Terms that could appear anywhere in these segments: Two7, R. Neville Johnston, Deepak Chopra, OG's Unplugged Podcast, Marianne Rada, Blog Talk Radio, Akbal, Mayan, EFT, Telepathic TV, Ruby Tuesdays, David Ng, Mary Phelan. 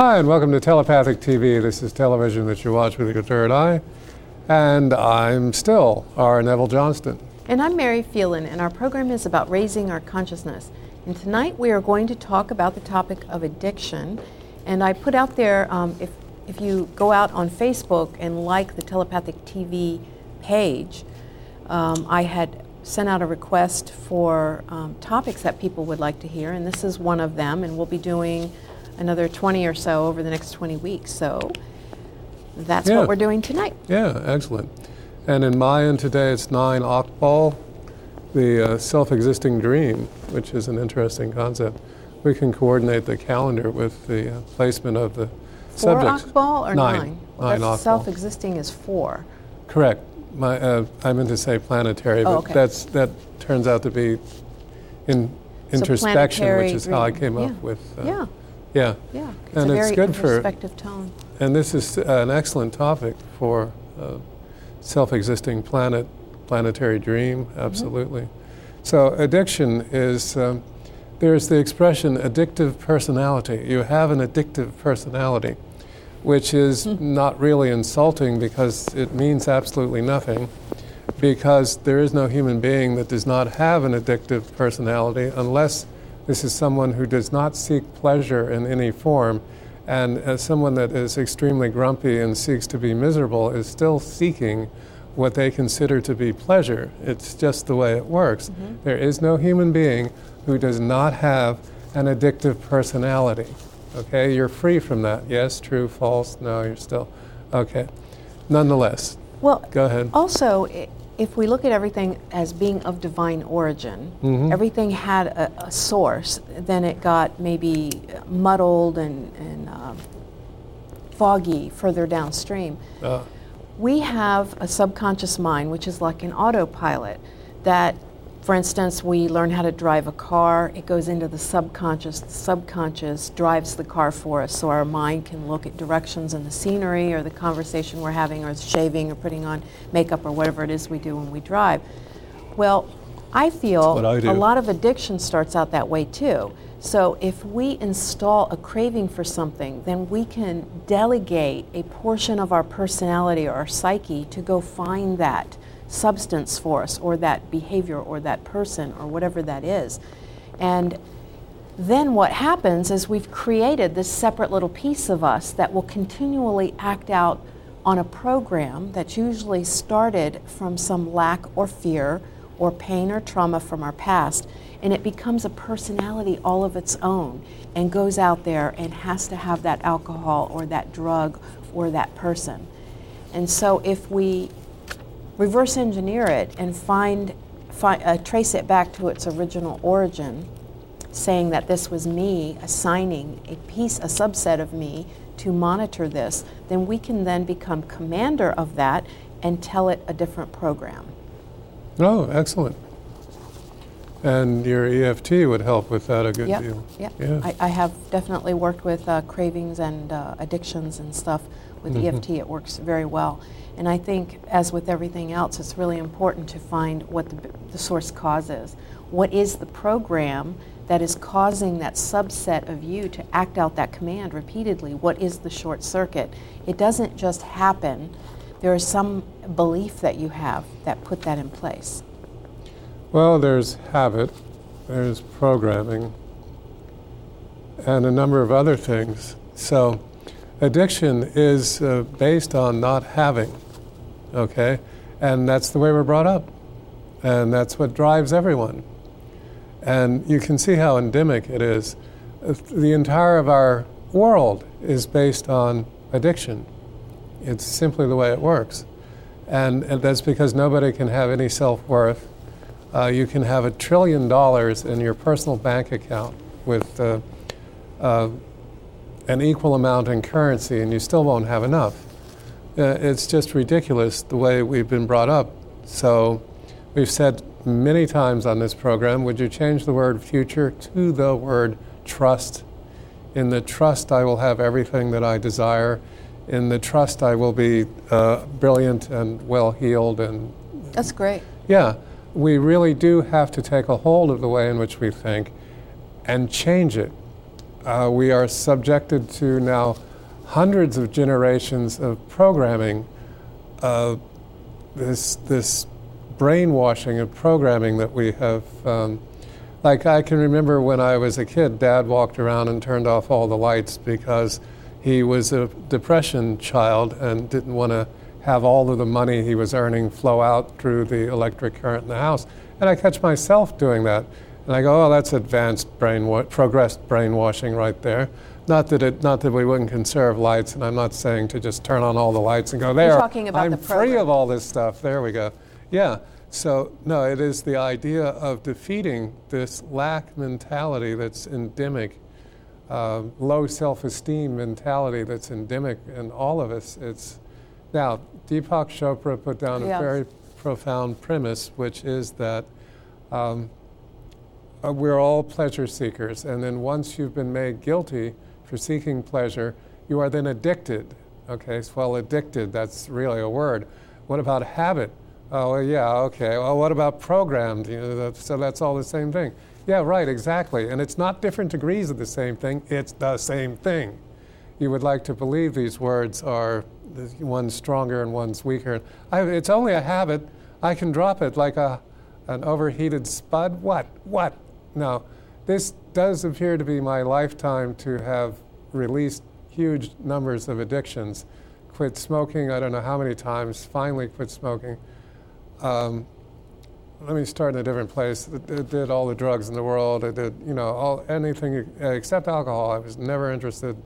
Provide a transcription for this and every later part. Hi, and welcome to Telepathic TV. This is television that you watch with your third eye. And I'm still R. Neville Johnston. And I'm Mary Phelan, and our program is about raising our consciousness. And tonight we are going to talk about the topic of addiction. And I put out there, if you go out on Facebook and like the Telepathic TV page, I had sent out a request for topics that people would like to hear, and this is one of them, and we'll be doing another 20 or so over the next 20 weeks. So that's what we're doing tonight. Yeah, excellent. And in Mayan today it's 9 Akbal, the self-existing dream, which is an interesting concept. We can coordinate the calendar with the placement of the subjects. 4 Akbal or 9? 9. Well, that's self-existing is 4. Correct. I meant to say planetary, but that turns out to be in introspection, which is how I came up with. Yeah. It's and a very it's good introspective for, tone. And this is an excellent topic for self-existing planetary dream. Absolutely. Mm-hmm. So addiction is there's the expression addictive personality. You have an addictive personality, which is not really insulting because it means absolutely nothing, because there is no human being that does not have an addictive personality unless this is someone who does not seek pleasure in any form. And as someone that is extremely grumpy and seeks to be miserable is still seeking what they consider to be pleasure. It's just the way it works. Mm-hmm. There is no human being who does not have an addictive personality. Okay, you're free from that. Yes, true, false, no, you're still. Okay, nonetheless. Well, go ahead. Also, if we look at everything as being of divine origin, mm-hmm. everything had a source, then it got maybe muddled and foggy further downstream. We have a subconscious mind, which is like an autopilot that, for instance, we learn how to drive a car. It goes into the subconscious. The subconscious drives the car for us, so our mind can look at directions in the scenery or the conversation we're having or shaving or putting on makeup or whatever it is we do when we drive. Well, I feel a lot of addiction starts out that way too. So if we install a craving for something, then we can delegate a portion of our personality or our psyche to go find that substance for us, or that behavior, or that person, or whatever that is. And then what happens is we've created this separate little piece of us that will continually act out on a program that's usually started from some lack or fear or pain or trauma from our past, and it becomes a personality all of its own and goes out there and has to have that alcohol or that drug or that person. And so if we reverse engineer it and trace it back to its original origin, saying that this was me assigning a subset of me to monitor this, then we can then become commander of that and tell it a different program. Oh, excellent. And your EFT would help with that a good deal. Yeah. I have definitely worked with cravings and addictions and stuff. With mm-hmm. EFT, it works very well. And I think, as with everything else, it's really important to find what the source cause is. What is the program that is causing that subset of you to act out that command repeatedly? What is the short circuit? It doesn't just happen. There is some belief that you have that put that in place. Well, there's habit, there's programming, and a number of other things. So addiction is based on not having, okay? And that's the way we're brought up. And that's what drives everyone. And you can see how endemic it is. The entire of our world is based on addiction. It's simply the way it works. And that's because nobody can have any self-worth. You can have $1 trillion in your personal bank account with an equal amount in currency, and you still won't have enough. It's just ridiculous the way we've been brought up. So we've said many times on this program, would you change the word future to the word trust? In the trust I will have everything that I desire. In the trust I will be brilliant and well-heeled. And that's great. Yeah, we really do have to take a hold of the way in which we think and change it. we are subjected to now hundreds of generations of programming, this brainwashing of programming that we have. Like I can remember when I was a kid, Dad walked around and turned off all the lights because he was a depression child and didn't want to have all of the money he was earning flow out through the electric current in the house. And I catch myself doing that. And I go, oh, that's advanced progressed brainwashing right there. Not that we wouldn't conserve lights, and I'm not saying to just turn on all the lights and go, there, I'm free of all this stuff. There we go. Yeah. So, no, it is the idea of defeating this lack mentality that's endemic, low self-esteem mentality that's endemic in all of us. Now, Deepak Chopra put down a very profound premise, which is that we're all pleasure seekers. And then once you've been made guilty for seeking pleasure, you are then addicted. Okay, so, well, addicted, that's really a word. What about habit? Oh, yeah, okay. Well, what about programmed? You know, so that's all the same thing. Yeah, right, exactly. And it's not different degrees of the same thing. It's the same thing. You would like to believe these words are one's stronger and one's weaker. It's only a habit. I can drop it like an overheated spud. What? No, this does appear to be my lifetime to have released huge numbers of addictions. Quit smoking, I don't know how many times, finally quit smoking. Let me start in a different place. I did all the drugs in the world. I did, anything except alcohol. I was never interested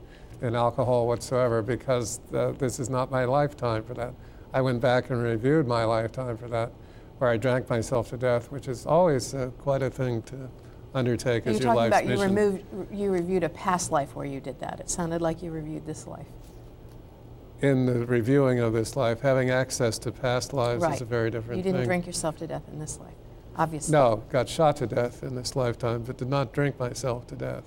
in alcohol whatsoever because this is not my lifetime for that. I went back and reviewed my lifetime for that, where I drank myself to death, which is always quite a thing to undertake as your life's mission. You reviewed a past life where you did that. It sounded like you reviewed this life. In the reviewing of this life, having access to past lives is a very different thing. You didn't drink yourself to death in this life, obviously. No, got shot to death in this lifetime, but did not drink myself to death.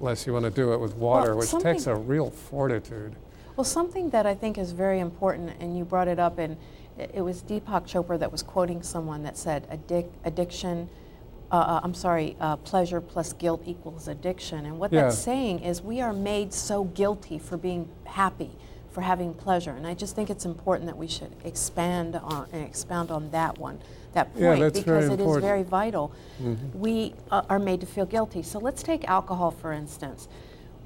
Unless you want to do it with water, which takes a real fortitude. Well, something that I think is very important, and you brought it up, and it was Deepak Chopra that was quoting someone that said, pleasure plus guilt equals addiction. And what that's saying is we are made so guilty for being happy, for having pleasure. And I just think it's important that we should expound on that point, because it is very vital. Mm-hmm. We are made to feel guilty. So let's take alcohol, for instance.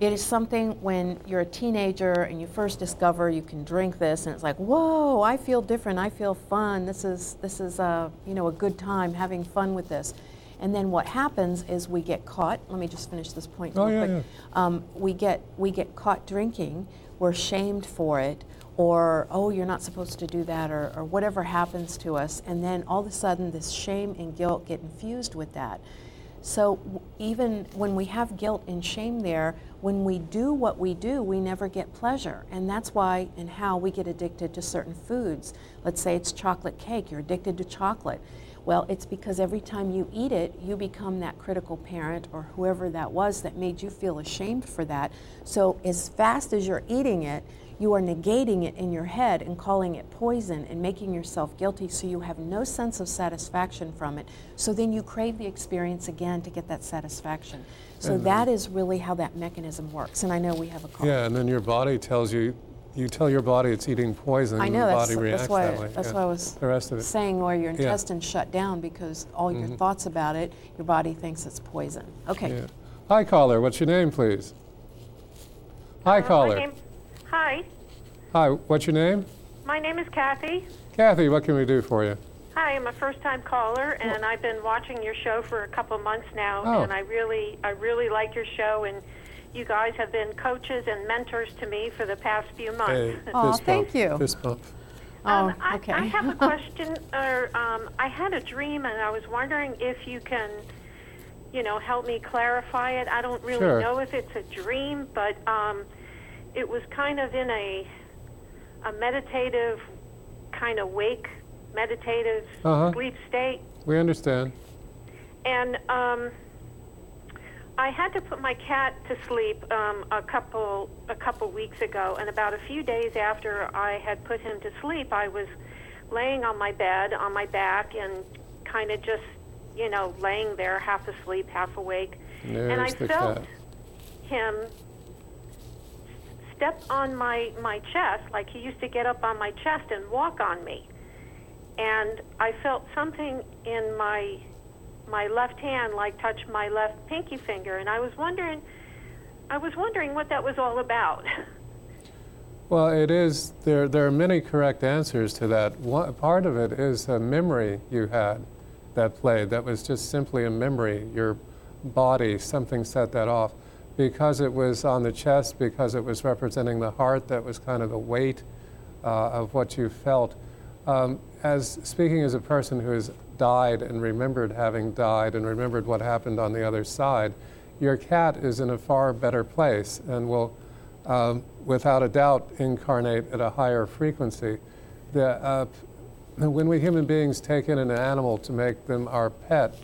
It is something when you're a teenager and you first discover you can drink this, and it's like, whoa, I feel different, I feel fun, this is a good time, having fun with this. And then what happens is we get caught. Let me just finish this point real quick. Yeah. We get caught drinking. We're shamed for it, or you're not supposed to do that, or whatever happens to us. And then all of a sudden, this shame and guilt get infused with that. So even when we have guilt and shame there, when we do what we do, we never get pleasure. And that's why and how we get addicted to certain foods. Let's say it's chocolate cake. You're addicted to chocolate. Well, it's because every time you eat it, you become that critical parent or whoever that was that made you feel ashamed for that. So as fast as you're eating it, you are negating it in your head and calling it poison and making yourself guilty, so you have no sense of satisfaction from it. So then you crave the experience again to get that satisfaction. So that is really how that mechanism works. And I know we have a call. Yeah, and then your body tells you, you tell your body it's eating poison, and the body reacts that way. That's why I was saying, where your intestines shut down because all your thoughts about it, your body thinks it's poison. Okay. Yeah. Hi, caller. What's your name, please? Hi, caller. Hi, what's your name? My name is Kathy. Kathy, what can we do for you? Hi, I'm a first-time caller, and I've been watching your show for a couple months now, and I really like your show, and you guys have been coaches and mentors to me for the past few months. Hey, thank you. I have a question. I had a dream, and I was wondering if you can, help me clarify it. I don't really know if it's a dream, but it was kind of in a meditative, kind of wake, meditative sleep state. We understand. And I had to put my cat to sleep a couple weeks ago, and about a few days after I had put him to sleep, I was laying on my bed, on my back, and kind of just, laying there, half asleep, half awake. There's and I felt, cat. him step on my chest, like he used to get up on my chest and walk on me. And I felt something in my left hand, like touch my left pinky finger, and I was wondering what that was all about. Well, it is, there are many correct answers to that. One, part of it is a memory you had that played, that was just simply a memory, your body, something set that off. Because it was on the chest, because it was representing the heart, that was kind of the weight of what you felt. As speaking as a person who has died and remembered having died and remembered what happened on the other side, your cat is in a far better place and will without a doubt incarnate at a higher frequency. When we human beings take in an animal to make them our pet,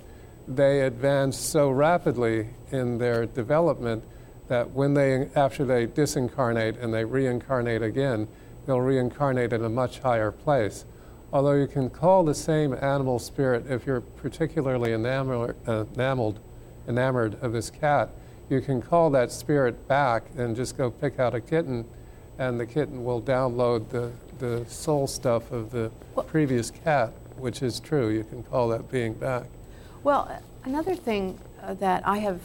they advance so rapidly in their development that when after they disincarnate and they reincarnate again, they'll reincarnate in a much higher place. Although you can call the same animal spirit, if you're particularly enamored of this cat, you can call that spirit back and just go pick out a kitten, and the kitten will download the soul stuff of the previous cat, which is true. You can call that being back. Well, another thing that I have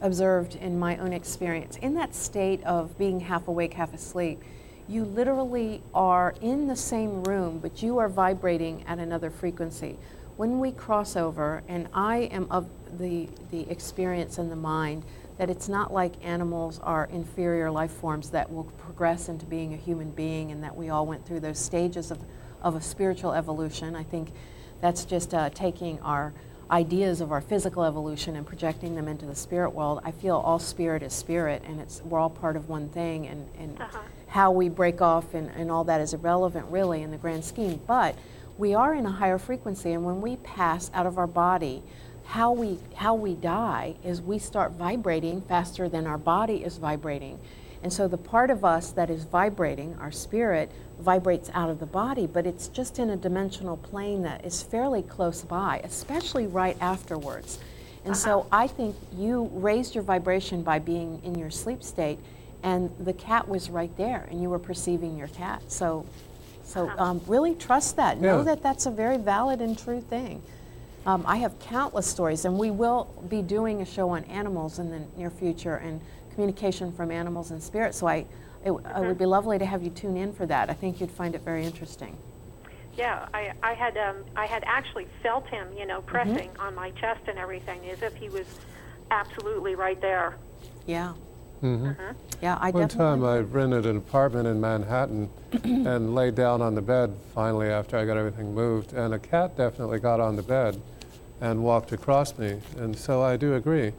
observed in my own experience, in that state of being half awake, half asleep, you literally are in the same room, but you are vibrating at another frequency. When we cross over, and I am of the experience in the mind that it's not like animals are inferior life forms that will progress into being a human being, and that we all went through those stages of a spiritual evolution. I think that's just taking our ideas of our physical evolution and projecting them into the spirit world. I feel all spirit is spirit, and we're all part of one thing, and how we break off and all that is irrelevant really in the grand scheme. But we are in a higher frequency, and when we pass out of our body, how we die is we start vibrating faster than our body is vibrating. And so the part of us that is vibrating, our spirit, vibrates out of the body, but it's just in a dimensional plane that is fairly close by, especially right afterwards. And so I think you raised your vibration by being in your sleep state, and the cat was right there, and you were perceiving your cat. So really trust that. Yeah. Know that that's a very valid and true thing. I have countless stories, and we will be doing a show on animals in the near future and communication from animals and spirit, so it would be lovely to have you tune in for that. I think you'd find it very interesting. Yeah, I had actually felt him, pressing on my chest and everything, as if he was absolutely right there. Yeah. Mm-hmm. Uh-huh. Yeah, one time I rented an apartment in Manhattan and laid down on the bed finally after I got everything moved, and a cat definitely got on the bed and walked across me, and so I do agree,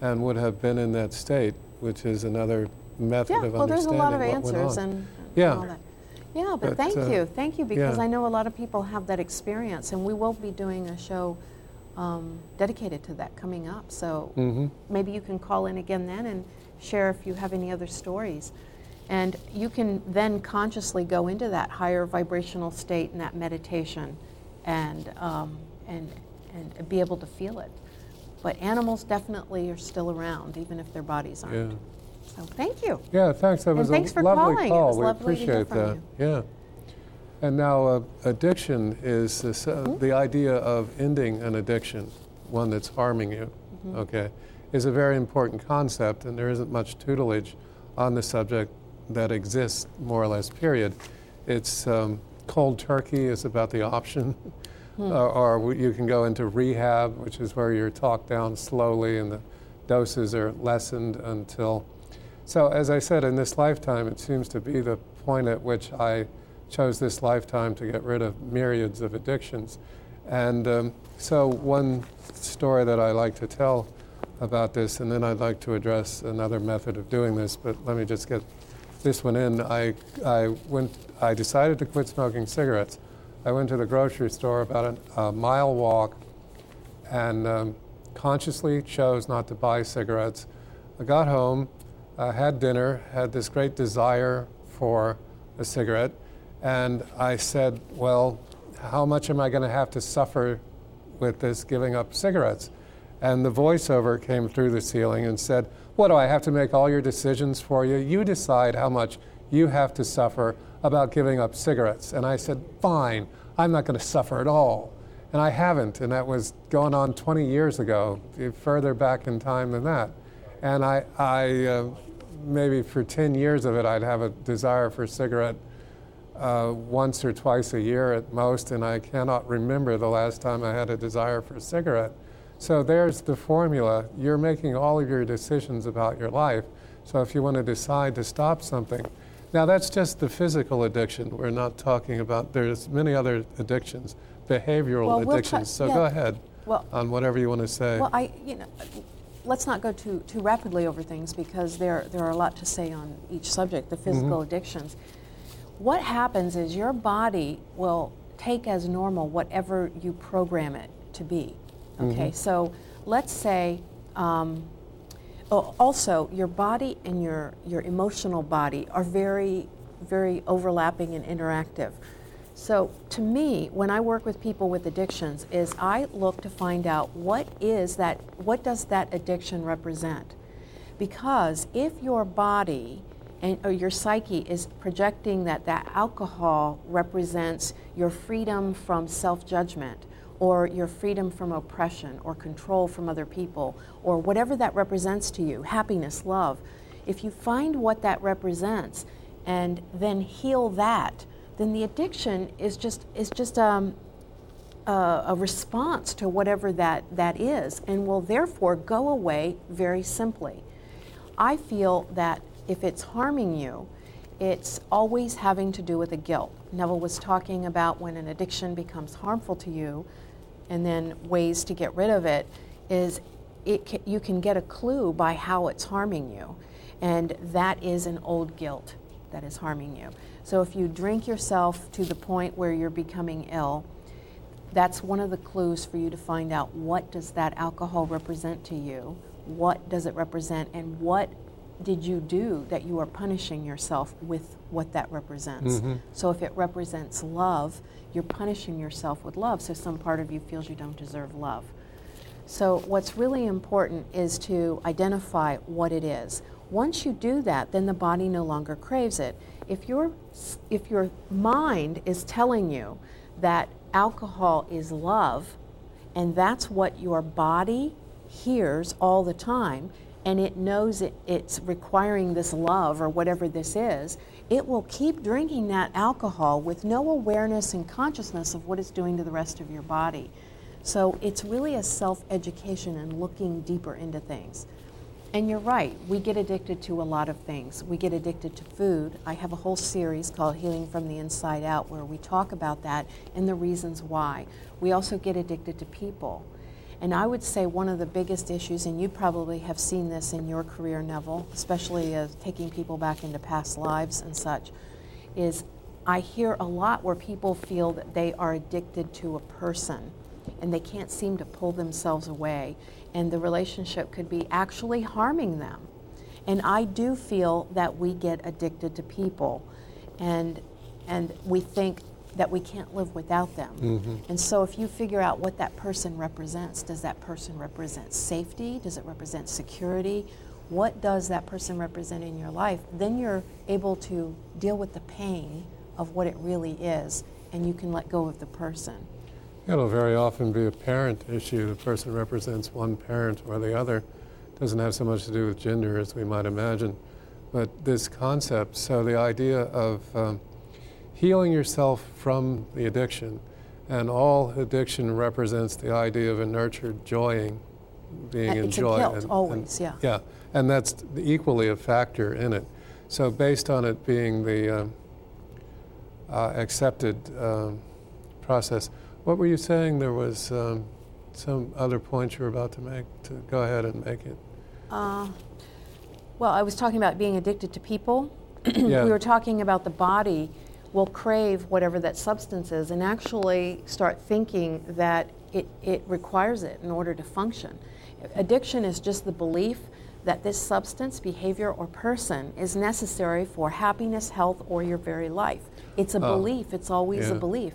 and would have been in that state, which is another method of understanding. There's a lot of answers and all that. Yeah, but thank you, because I know a lot of people have that experience, and we will be doing a show dedicated to that coming up, so maybe you can call in again then and share if you have any other stories. And you can then consciously go into that higher vibrational state and that meditation and be able to feel it. But animals definitely are still around, even if their bodies aren't. Yeah. So thank you. Yeah, thanks. That was a lovely call. It was lovely to hear from you. Yeah. And now addiction is the idea of ending an addiction, one that's harming you. Mm-hmm. Okay. Is a very important concept, and there isn't much tutelage on the subject that exists, more or less, period. It's cold turkey is about the option, or you can go into rehab, which is where you're talked down slowly and the doses are lessened until. So as I said, in this lifetime, it seems to be the point at which I chose this lifetime to get rid of myriads of addictions. And so one story that I like to tell about this, and then I'd like to address another method of doing this, but let me just get this one in. I decided to quit smoking cigarettes. I went to the grocery store, about a mile walk, and consciously chose not to buy cigarettes. I got home, had dinner, had this great desire for a cigarette, and I said, well, how much am I going to have to suffer with this giving up cigarettes? And the voiceover came through the ceiling and said, What do I have to make all your decisions for you? You decide how much you have to suffer about giving up cigarettes. And I said, fine, I'm not going to suffer at all. And I haven't, and that was going on 20 years ago, further back in time than that. And I maybe for 10 years of it, I'd have a desire for a cigarette once or twice a year at most, and I cannot remember the last time I had a desire for a cigarette. So there's the formula. You're making all of your decisions about your life. So if you want to decide to stop something, now that's just the physical addiction. We're not talking about, there's many other addictions, behavioral addictions. Go ahead on whatever you want to say. Well, let's not go too rapidly over things because there are a lot to say on each subject, the physical addictions. What happens is your body will take as normal whatever you program it to be. Okay, so let's say, also, your body and your emotional body are very, very overlapping and interactive. So to me, when I work with people with addictions, is I look to find out what does that addiction represent? Because if your body or your psyche is projecting that alcohol represents your freedom from self-judgment, or your freedom from oppression, or control from other people, or whatever that represents to you, happiness, love, if you find what that represents and then heal that, then the addiction is just a response to whatever that is, and will therefore go away very simply. I feel that if it's harming you, it's always having to do with a guilt. Neville was talking about when an addiction becomes harmful to you, and then ways to get rid of it is you can get a clue by how it's harming you, and that is an old guilt that is harming you. So if you drink yourself to the point where you're becoming ill, that's one of the clues for you to find out what does that alcohol represent to you, what does it represent, and what did you do that you are punishing yourself with what that represents. So if it represents love, you're punishing yourself with love, so some part of you feels you don't deserve love. So what's really important is to identify what it is. Once you do that, then the body no longer craves it. If your mind is telling you that alcohol is love, and that's what your body hears all the time, and it knows it's requiring this love or whatever this is, it will keep drinking that alcohol with no awareness and consciousness of what it's doing to the rest of your body. So it's really a self-education and looking deeper into things. And you're right, we get addicted to a lot of things. We get addicted to food. I have a whole series called Healing from the Inside Out where we talk about that and the reasons why. We also get addicted to people. And I would say one of the biggest issues, and you probably have seen this in your career, Neville, especially as taking people back into past lives and such, is I hear a lot where people feel that they are addicted to a person and they can't seem to pull themselves away, and the relationship could be actually harming them. And I do feel that we get addicted to people, and we think that we can't live without them. And so if you figure out what that person represents, does that person represent safety? Does it represent security? What does that person represent in your life? Then you're able to deal with the pain of what it really is, and you can let go of the person. It'll very often be a parent issue. The person represents one parent or the other. It doesn't have so much to do with gender as we might imagine, but this concept, so the idea of healing yourself from the addiction, and all addiction represents the idea of a nurtured joying, being enjoyed. It's a guilt, always, yeah. Yeah, and that's equally a factor in it. So based on it being the accepted process, what were you saying? There was some other point you were about to make. To go ahead and make it. Well, I was talking about being addicted to people. Yeah. We were talking about the body will crave whatever that substance is and actually start thinking that it requires it in order to function. Addiction is just the belief that this substance, behavior, or person is necessary for happiness, health, or your very life. It's a belief. It's always a belief.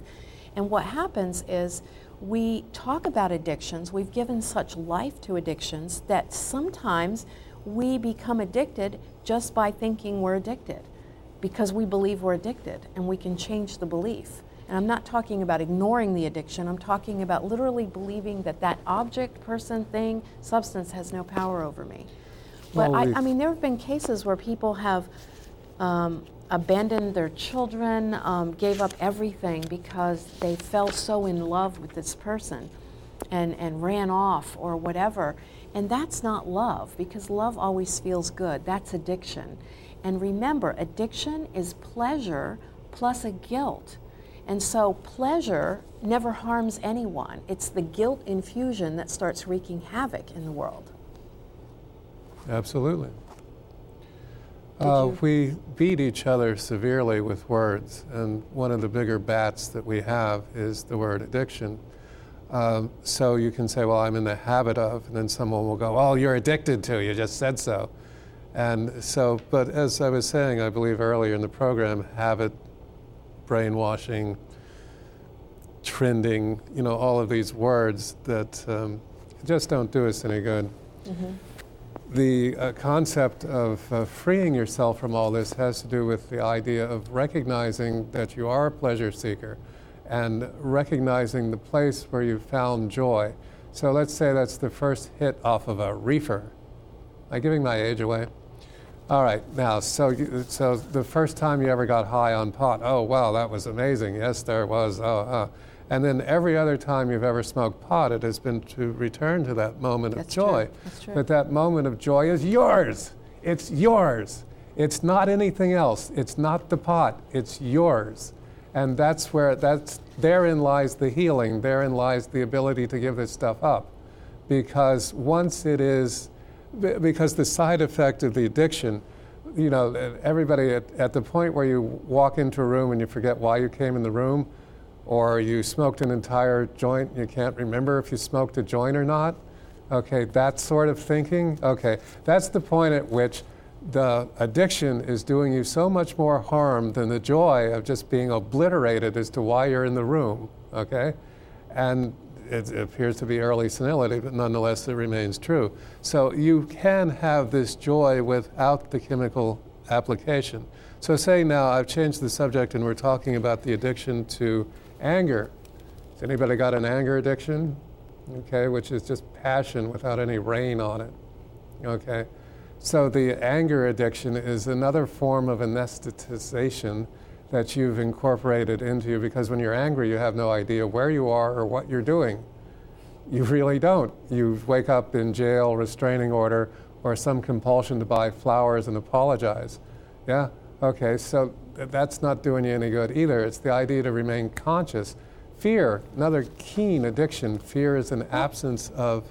And what happens is we talk about addictions. We've given such life to addictions that sometimes we become addicted just by thinking we're addicted, because we believe we're addicted, and we can change the belief. And I'm not talking about ignoring the addiction. I'm talking about literally believing that that object, person, thing, substance has no power over me. But I mean, there have been cases where people have abandoned their children, gave up everything because they fell so in love with this person and ran off or whatever. And that's not love, because love always feels good. That's addiction. And remember, addiction is pleasure plus a guilt. And so pleasure never harms anyone. It's the guilt infusion that starts wreaking havoc in the world. Absolutely. We beat each other severely with words, and one of the bigger bats that we have is the word addiction. So you can say, well, I'm in the habit of, and then someone will go, oh, you're addicted to, you just said so. And so, but as I was saying, I believe earlier in the program, habit, brainwashing, trending, you know, all of these words that just don't do us any good. Mm-hmm. The concept of freeing yourself from all this has to do with the idea of recognizing that you are a pleasure seeker and recognizing the place where you found joy. So let's say that's the first hit off of a reefer. Am I giving my age away? All right, now, so the first time you ever got high on pot, oh, wow, that was amazing. Yes, there was. And then every other time you've ever smoked pot, it has been to return to that moment of joy. That's true. But that moment of joy is yours. It's yours. It's not anything else. It's not the pot. It's yours. And that's where, therein lies the healing. Therein lies the ability to give this stuff up. Because once it is, because the side effect of the addiction, you know, everybody at the point where you walk into a room and you forget why you came in the room, or you smoked an entire joint and you can't remember if you smoked a joint or not, okay, that sort of thinking, okay, that's the point at which the addiction is doing you so much more harm than the joy of just being obliterated as to why you're in the room, okay? And it appears to be early senility, but nonetheless it remains true. So you can have this joy without the chemical application. So say now I've changed the subject and we're talking about the addiction to anger. Has anybody got an anger addiction? Okay, which is just passion without any rein on it. Okay, so the anger addiction is another form of anesthetization that you've incorporated into you, because when you're angry, you have no idea where you are or what you're doing. You really don't. You wake up in jail, restraining order, or some compulsion to buy flowers and apologize. Yeah, okay, so that's not doing you any good either. It's the idea to remain conscious. Fear, another keen addiction. Fear is an absence of,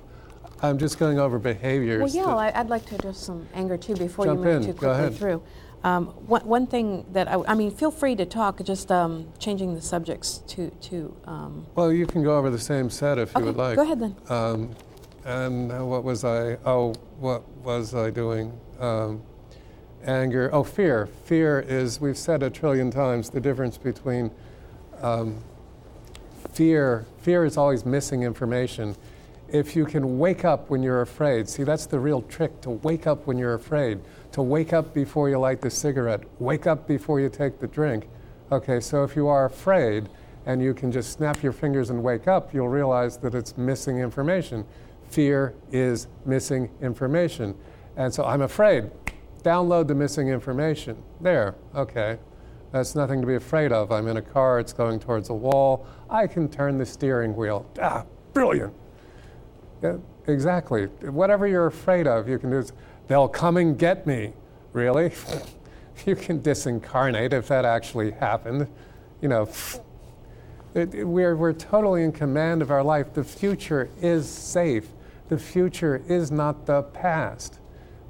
I'm just going over behaviors. Well, yeah, I'd like to address some anger too before you move too quickly through. One thing that, I mean, feel free to talk, just changing the subjects to Well, you can go over the same set if you would like. Go ahead then. And what was I doing? Anger, fear. Fear is, we've said a trillion times, the difference between fear. Fear is always missing information. If you can wake up when you're afraid, see, that's the real trick, to wake up when you're afraid, to wake up before you light the cigarette, wake up before you take the drink. Okay, so if you are afraid and you can just snap your fingers and wake up, you'll realize that it's missing information. Fear is missing information. And so I'm afraid. Download the missing information. There, okay. That's nothing to be afraid of. I'm in a car, it's going towards a wall. I can turn the steering wheel. Ah, brilliant. Yeah, exactly. Whatever you're afraid of, you can do. They'll come and get me. Really? You can disincarnate if that actually happened. You know, we're totally in command of our life. The future is safe. The future is not the past.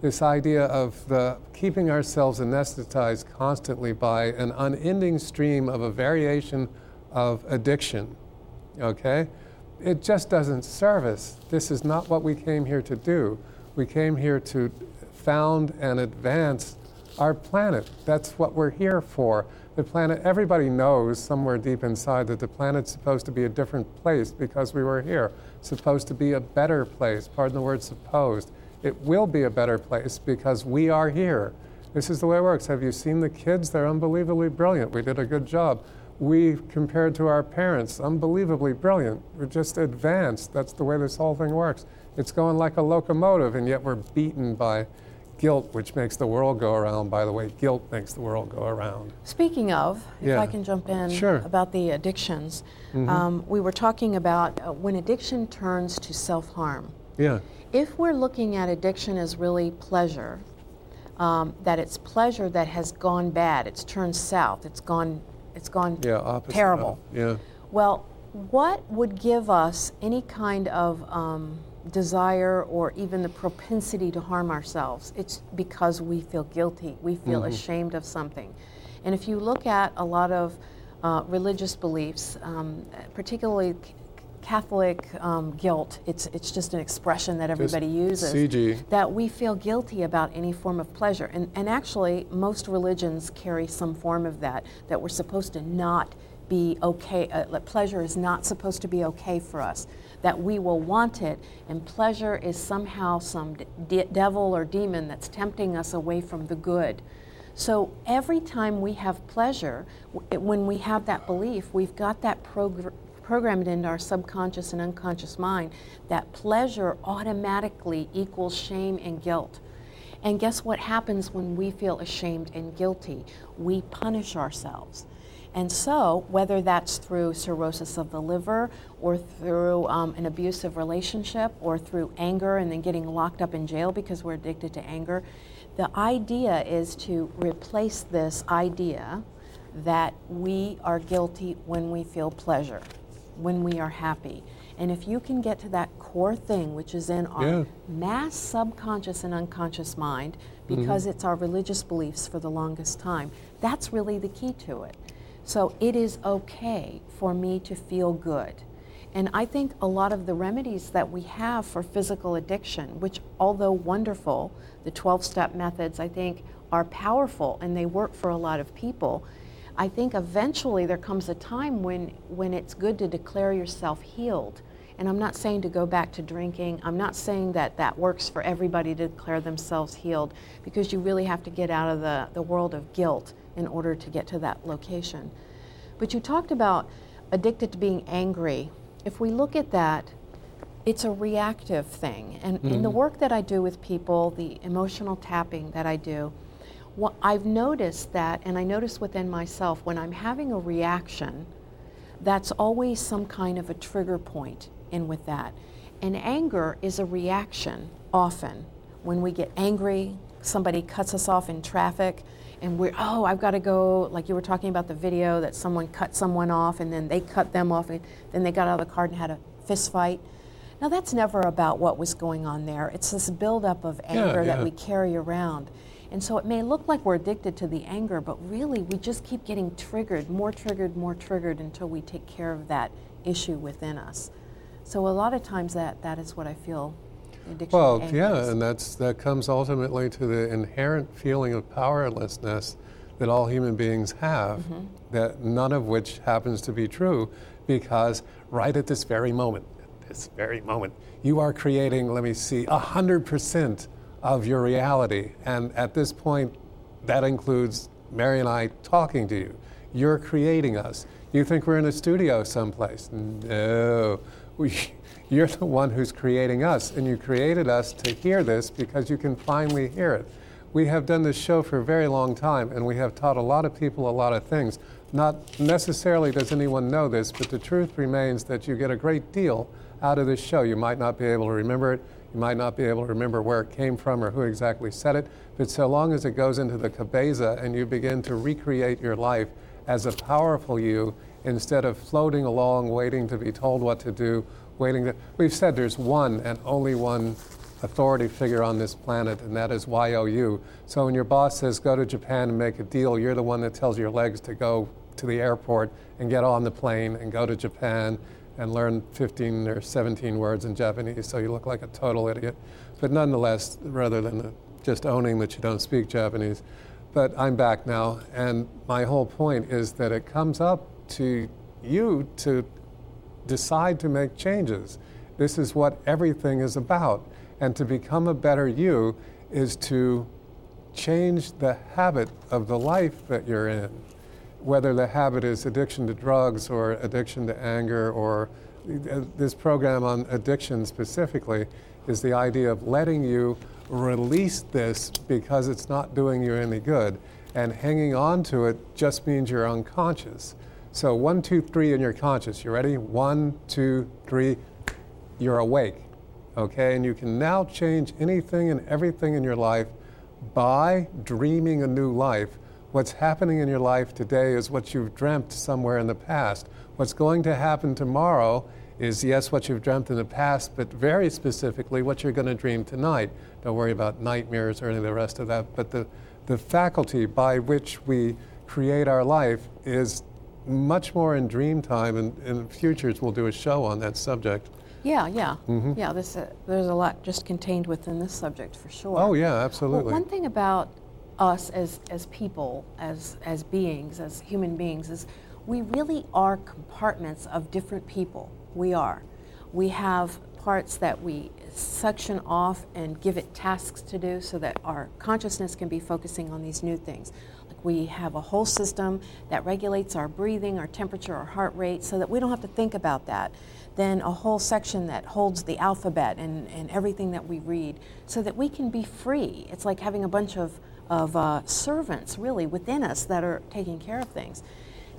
This idea of keeping ourselves anesthetized constantly by an unending stream of a variation of addiction, okay? It just doesn't serve us. This is not what we came here to do. We came here to found and advance our planet. That's what we're here for. The planet, everybody knows somewhere deep inside that the planet's supposed to be a different place because we were here. It's supposed to be a better place, pardon the word supposed. it will be a better place because we are here. This is the way it works. Have you seen the kids? They're unbelievably brilliant. We did a good job. We, compared to our parents, unbelievably brilliant. We're just advanced. That's the way this whole thing works. It's going like a locomotive, and yet we're beaten by guilt, which makes the world go around, by the way. Guilt makes the world go around. Speaking of, if I can jump in about the addictions, we were talking about when addiction turns to self-harm. Yeah. If we're looking at addiction as really pleasure, that it's pleasure that has gone bad, it's turned south, it's gone terrible. Yeah. Well, what would give us any kind of desire or even the propensity to harm ourselves? It's because we feel guilty, we feel ashamed of something. And if you look at a lot of religious beliefs, particularly Catholic guilt, it's just an expression that everybody uses, that we feel guilty about any form of pleasure. And actually, most religions carry some form of that we're supposed to not be okay, pleasure is not supposed to be okay for us, that we will want it, and pleasure is somehow some devil or demon that's tempting us away from the good. So every time we have pleasure, when we have that belief, we've got that programmed into our subconscious and unconscious mind that pleasure automatically equals shame and guilt. And guess what happens when we feel ashamed and guilty? We punish ourselves. And so, whether that's through cirrhosis of the liver or through an abusive relationship or through anger and then getting locked up in jail because we're addicted to anger, the idea is to replace this idea that we are guilty when we feel pleasure, when we are happy. And if you can get to that core thing, which is in our mass subconscious and unconscious mind, because it's our religious beliefs for the longest time, that's really the key to it. So it is okay for me to feel good. And I think a lot of the remedies that we have for physical addiction, which although wonderful, the 12-step methods I think are powerful and they work for a lot of people, I think eventually there comes a time when it's good to declare yourself healed. And I'm not saying to go back to drinking. I'm not saying that works for everybody to declare themselves healed, because you really have to get out of the world of guilt in order to get to that location. But you talked about addicted to being angry. If we look at that, it's a reactive thing. And in the work that I do with people, the emotional tapping that I do, what I've noticed that, and I notice within myself, when I'm having a reaction, that's always some kind of a trigger point in with that. And anger is a reaction often. When we get angry, somebody cuts us off in traffic, and we're, I've got to go, like you were talking about the video that someone cut someone off, and then they cut them off, and then they got out of the car and had a fist fight. Now that's never about what was going on there. It's this buildup of anger that we carry around. And so it may look like we're addicted to the anger, but really we just keep getting more triggered, until we take care of that issue within us. So a lot of times that is what I feel addiction is. Well, yeah, and that comes ultimately to the inherent feeling of powerlessness that all human beings have, that none of which happens to be true, because right at this very moment, you are creating, 100% of your reality. And at this point, that includes Mary and I talking to you. You're creating us. You think we're in a studio someplace. No. You're the one who's creating us, and you created us to hear this because you can finally hear it. We have done this show for a very long time, and we have taught a lot of people a lot of things. Not necessarily does anyone know this, but the truth remains that you get a great deal out of this show. You might not be able to remember it. You might not be able to remember where it came from or who exactly said it, but so long as it goes into the cabeza and you begin to recreate your life as a powerful you, instead of floating along, waiting to be told what to do, We've said there's one and only one authority figure on this planet, and that is YOU. So when your boss says, go to Japan and make a deal, you're the one that tells your legs to go to the airport and get on the plane and go to Japan and learn 15 or 17 words in Japanese, so you look like a total idiot. But nonetheless, rather than just owning that you don't speak Japanese, but I'm back now, and my whole point is that it comes up to you to decide to make changes. This is what everything is about. And to become a better you is to change the habit of the life that you're in, whether the habit is addiction to drugs or addiction to anger, or this program on addiction specifically is the idea of letting you release this because it's not doing you any good. And hanging on to it just means you're unconscious. So 1, 2, 3, and you're conscious. You ready? 1, 2, 3, you're awake. Okay, and you can now change anything and everything in your life by dreaming a new life. What's happening in your life today is what you've dreamt somewhere in the past. What's going to happen tomorrow is, yes, what you've dreamt in the past, but very specifically what you're going to dream tonight. Don't worry about nightmares or any of the rest of that, but the faculty by which we create our life is much more in dream time, and in futures we'll do a show on that subject. Yeah, there's a lot just contained within this subject for sure. Oh yeah, absolutely. Well, one thing about us as people, as beings, as human beings, is we really are compartments of different people. We are. We have parts that we section off and give it tasks to do so that our consciousness can be focusing on these new things. Like we have a whole system that regulates our breathing, our temperature, our heart rate, so that we don't have to think about that. Then a whole section that holds the alphabet and everything that we read, so that we can be free. It's like having a bunch of servants really within us that are taking care of things.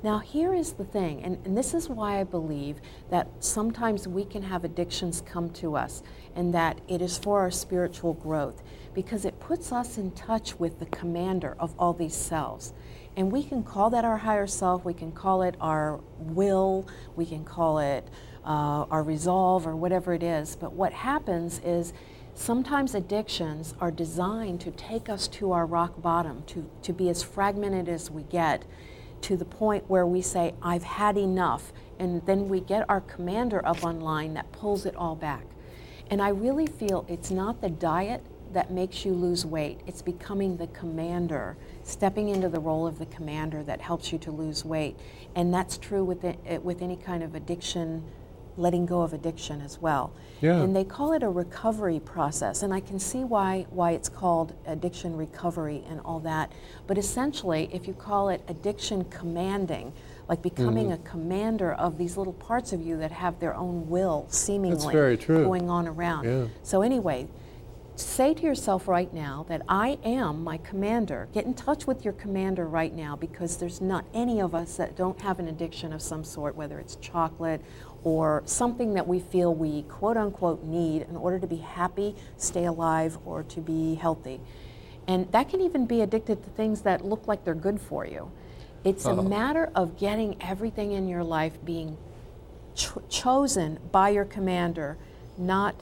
Now here is the thing, and this is why I believe that sometimes we can have addictions come to us, and that it is for our spiritual growth, because it puts us in touch with the commander of all these selves. And we can call that our higher self, we can call it our will, we can call it our resolve or whatever it is. But what happens is sometimes addictions are designed to take us to our rock bottom, to be as fragmented as we get, to the point where we say, I've had enough. And then we get our commander up online that pulls it all back. And I really feel it's not the diet that makes you lose weight. It's becoming the commander, stepping into the role of the commander that helps you to lose weight. And that's true with any kind of addiction, letting go of addiction as well. Yeah. And they call it a recovery process, and I can see why it's called addiction recovery and all that. But essentially, if you call it addiction commanding, like becoming a commander of these little parts of you that have their own will, seemingly going on around. Yeah. So anyway, say to yourself right now that I am my commander. Get in touch with your commander right now, because there's not any of us that don't have an addiction of some sort, whether it's chocolate or something that we feel we quote-unquote need in order to be happy, stay alive, or to be healthy. And that can even be addicted to things that look like they're good for you. It's a matter of getting everything in your life being chosen by your commander, not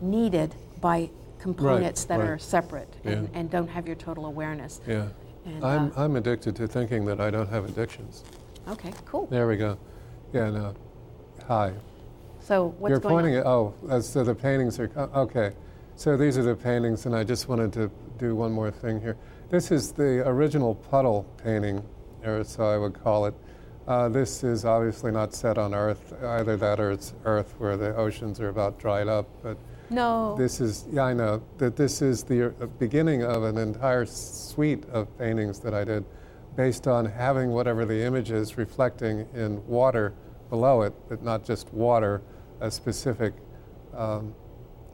needed by components that are separate and don't have your total awareness. Yeah, and, I'm addicted to thinking that I don't have addictions. Okay, cool. There we go. Yeah, no. Hi. So what's You're going pointing on? At, so the paintings are, okay. So these are the paintings, and I just wanted to do one more thing here. This is the original puddle painting, or so I would call it. This is obviously not set on Earth, either that or it's Earth where the oceans are about dried up. But no. This is, yeah, I know, that this is the beginning of an entire suite of paintings that I did based on having whatever the image is reflecting in water below it, but not just water, a specific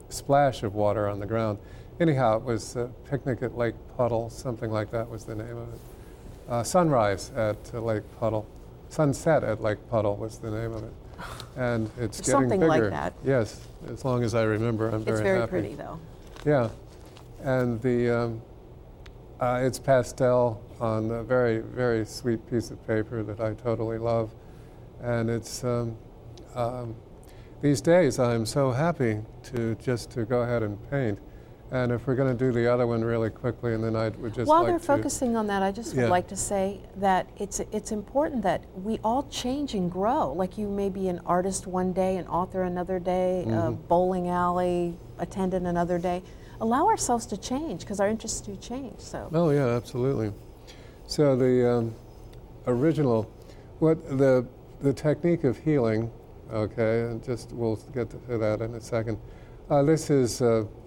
splash of water on the ground. Anyhow, it was Picnic at Lake Puddle, something like that was the name of it. Sunrise at Lake Puddle. Sunset at Lake Puddle was the name of it. And it's getting bigger. Something like that. Yes, as long as I remember, I'm very happy. It's very pretty, though. Yeah, and the it's pastel on a very, very sweet piece of paper that I totally love. And it's these days I'm so happy to go ahead and paint. And if we're going to do the other one really quickly, and then I would just while they're focusing on that, I just would like to say that it's important that we all change and grow. Like you may be an artist one day, an author another day, a bowling alley attendant another day. Allow ourselves to change, because our interests do change. So. Oh yeah, absolutely. So the original, what the technique of healing, okay, and we'll get to that in a second. This is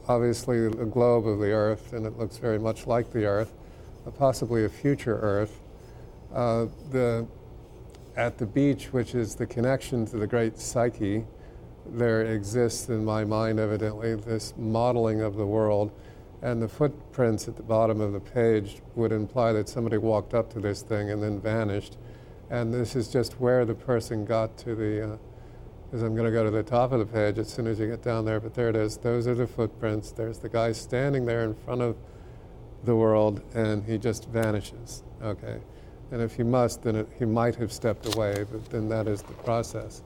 obviously the globe of the Earth, and it looks very much like the Earth, possibly a future Earth. At the beach, which is the connection to the great psyche, there exists in my mind, evidently, this modeling of the world, and the footprints at the bottom of the page would imply that somebody walked up to this thing and then vanished. And this is just where the person got to the, because I'm going to go to the top of the page as soon as you get down there, but there it is. Those are the footprints. There's the guy standing there in front of the world, and he just vanishes, okay? And if he must, then he might have stepped away, but then that is the process.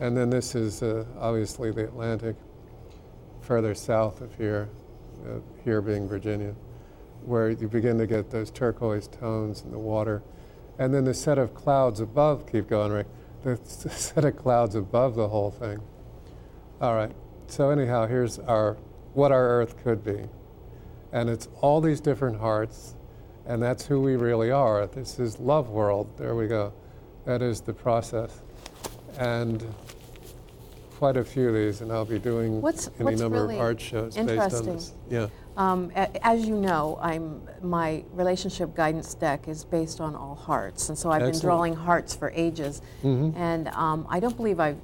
And then this is obviously the Atlantic, further south of here, here being Virginia, where you begin to get those turquoise tones in the water. And then the set of clouds above, keep going, Rick, the set of clouds above the whole thing. All right, so anyhow, here's what our Earth could be. And it's all these different hearts, and that's who we really are. This is love world, there we go. That is the process. And quite a few of these, and I'll be doing any number of art shows based on this. Yeah. As you know, my relationship guidance deck is based on all hearts, and so I've been drawing hearts for ages. Mm-hmm. And I don't believe I've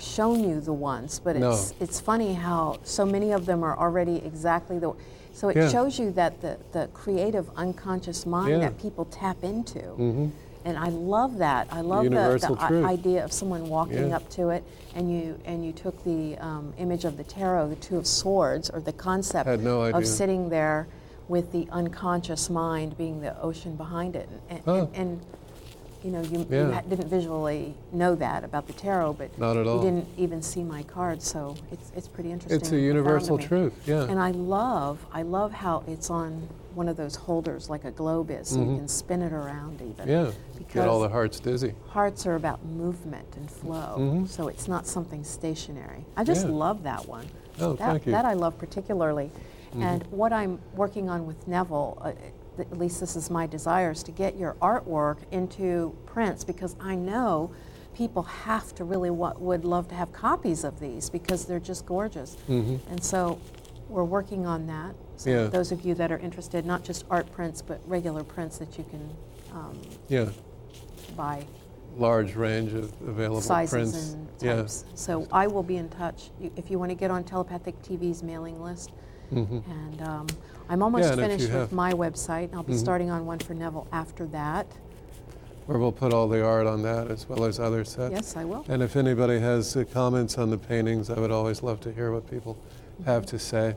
shown you the ones, but it's funny how so many of them are already exactly the. So it shows you that the creative unconscious mind that people tap into. Mm-hmm. And I love that. I love the idea of someone walking up to it, and you took the image of the tarot, the Two of Swords, or the concept of sitting there with the unconscious mind being the ocean behind it. And you know, you didn't visually know that about the tarot, but not at all. You didn't even see my cards, so it's pretty interesting. It's a universal truth, And I love how it's on one of those holders, like a globe is, so you can spin it around even. Yeah, get all the hearts dizzy. Hearts are about movement and flow, so it's not something stationary. I just love that one. Oh, thank you. That I love particularly. Mm-hmm. And what I'm working on with Neville, at least this is my desire, is to get your artwork into prints, because I know people have to really would love to have copies of these because they're just gorgeous. Mm-hmm. And so we're working on that. So those of you that are interested, not just art prints, but regular prints that you can buy. Large range of available sizes, prints. And types. Yeah. So I will be in touch. If you want to get on Telepathic TV's mailing list, and I'm almost finished with my website, and I'll be starting on one for Neville after that. Where we'll put all the art on that as well as other sets. Yes, I will. And if anybody has comments on the paintings, I would always love to hear what people have to say.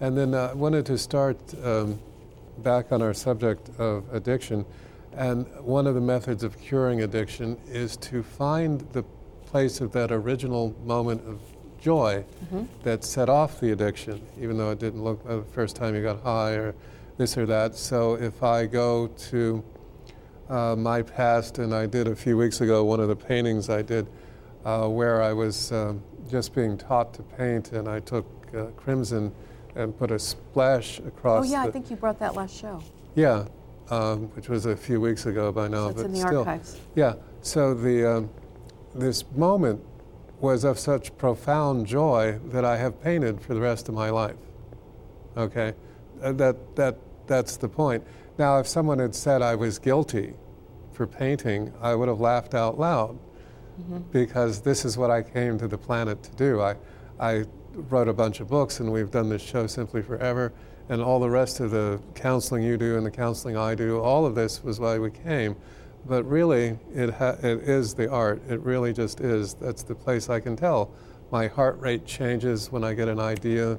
And then I wanted to start back on our subject of addiction. And one of the methods of curing addiction is to find the place of that original moment of joy that set off the addiction, even though it didn't look the first time you got high or this or that. So if I go to my past, and I did a few weeks ago one of the paintings I did where I was just being taught to paint, and I took crimson and put a splash across. Oh yeah, I think you brought that last show. Yeah, which was a few weeks ago by now, but still. It's in the archives. Yeah, so this moment was of such profound joy that I have painted for the rest of my life. Okay, that's the point. Now, if someone had said I was guilty for painting, I would have laughed out loud because this is what I came to the planet to do. I wrote a bunch of books, and we've done this show Simply Forever, and all the rest of the counseling you do and the counseling I do, all of this was why we came. But really, it is the art. It really just is. That's the place I can tell. My heart rate changes when I get an idea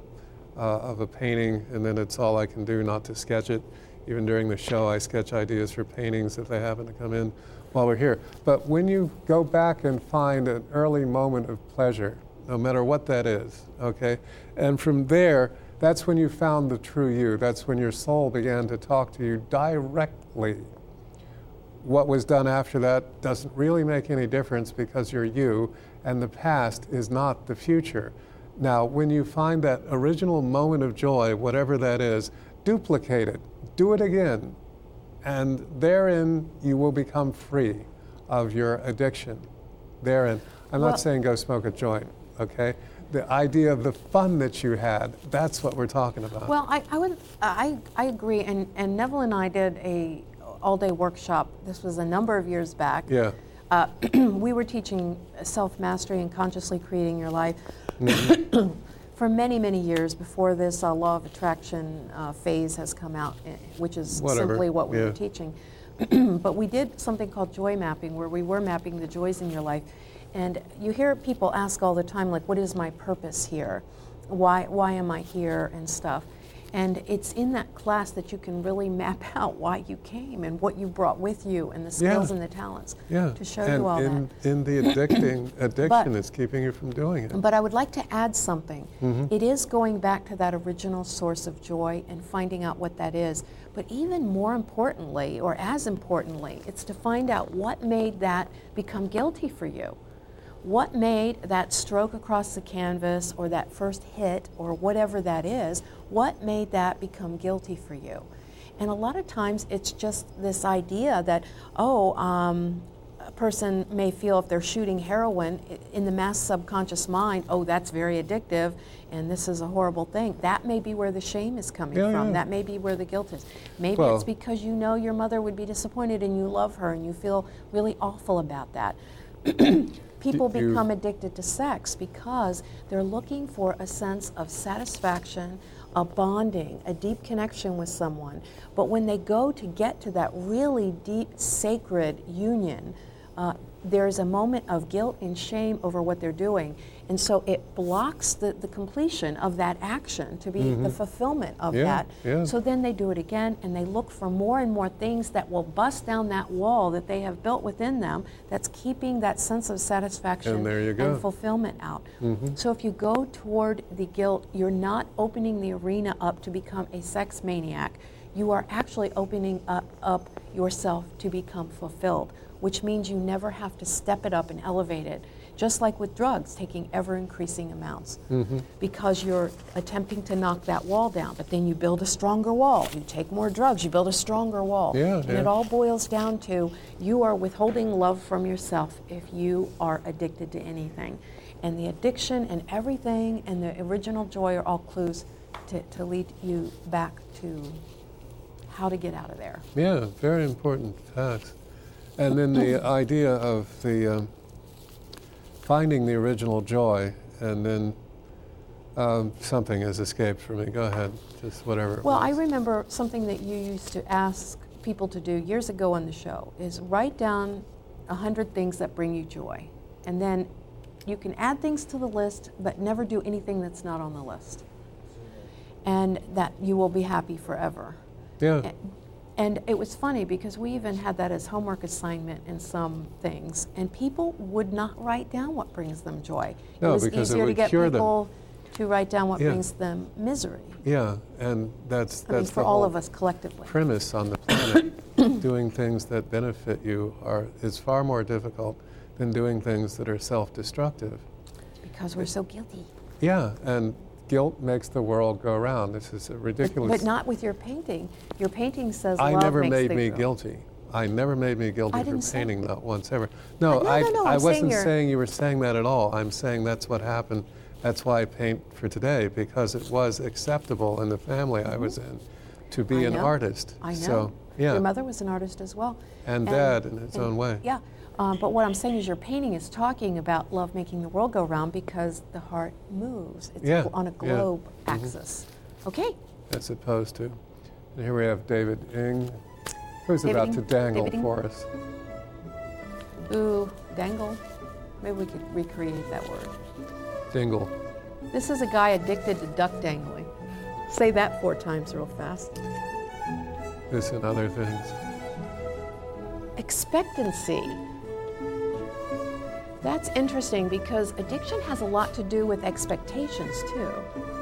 of a painting, and then it's all I can do not to sketch it. Even during the show, I sketch ideas for paintings if they happen to come in while we're here. But when you go back and find an early moment of pleasure, no matter what that is, okay? And from there, that's when you found the true you. That's when your soul began to talk to you directly. What was done after that doesn't really make any difference because you're you, and the past is not the future. Now, when you find that original moment of joy, whatever that is, duplicate it, do it again, and therein you will become free of your addiction. Therein. I'm not saying go smoke a joint. Okay, the idea of the fun that you had. That's what we're talking about. Well, I agree. And Neville and I did a all-day workshop. This was a number of years back. Yeah. We were teaching self-mastery and consciously creating your life mm-hmm. for many, many years before this law of attraction phase has come out, which is simply what we were teaching. But we did something called joy mapping, where we were mapping the joys in your life. And you hear people ask all the time, like, what is my purpose here? Why am I here and stuff? And it's in that class that you can really map out why you came and what you brought with you and the skills and the talents to show you all that. And in the addiction is keeping you from doing it. But I would like to add something. Mm-hmm. It is going back to that original source of joy and finding out what that is. But even more importantly, or as importantly, it's to find out what made that become guilty for you. What made that stroke across the canvas or that first hit or whatever that is, what made that become guilty for you? And a lot of times it's just this idea that, a person may feel if they're shooting heroin in the mass subconscious mind, oh, that's very addictive and this is a horrible thing. That may be where the shame is coming from. Yeah. That may be where the guilt is. Maybe it's because you know your mother would be disappointed and you love her and you feel really awful about that. People become addicted to sex because they're looking for a sense of satisfaction, a bonding, a deep connection with someone. But when they go to get to that really deep, sacred union, there's a moment of guilt and shame over what they're doing. And so it blocks the completion of that action to be the fulfillment of that. Yeah. So then they do it again, and they look for more and more things that will bust down that wall that they have built within them that's keeping that sense of satisfaction and fulfillment out. Mm-hmm. So if you go toward the guilt, you're not opening the arena up to become a sex maniac. You are actually opening up yourself to become fulfilled, which means you never have to step it up and elevate it, just like with drugs, taking ever-increasing amounts, because you're attempting to knock that wall down, but then you build a stronger wall. You take more drugs, you build a stronger wall. It all boils down to you are withholding love from yourself if you are addicted to anything. And the addiction and everything and the original joy are all clues to lead you back to how to get out of there. Yeah, very important facts. And then the idea of the finding the original joy, and then something has escaped from me. Go ahead, just whatever it was. I remember something that you used to ask people to do years ago on the show is write down 100 things that bring you joy. And then you can add things to the list, but never do anything that's not on the list. And that you will be happy forever. Yeah. And it was funny because we even had that as homework assignment in some things, and people would not write down what brings them joy. No, it was easier to get people to write down what brings them misery. Yeah, and that's for all of us collectively. Premise on the planet, doing things that benefit you is far more difficult than doing things that are self-destructive. Because we're so guilty. Yeah, and guilt makes the world go round. This is a ridiculous... But not with your painting. Your painting says love makes me guilty. I never made me guilty for painting that once ever. No, I wasn't saying you were saying that at all. I'm saying that's what happened. That's why I paint for today, because it was acceptable in the family I was in to be an artist. I know. So, your mother was an artist as well. And Dad in his own way. Yeah. But what I'm saying is your painting is talking about love making the world go round because the heart moves. It's on a globe axis. Okay. As opposed to. And here we have David Ng, who's about to dangle for us. Ooh, dangle. Maybe we could recreate that word. Dingle. This is a guy addicted to duck dangling. Say that 4 times real fast. This and other things. Expectancy. That's interesting because addiction has a lot to do with expectations too.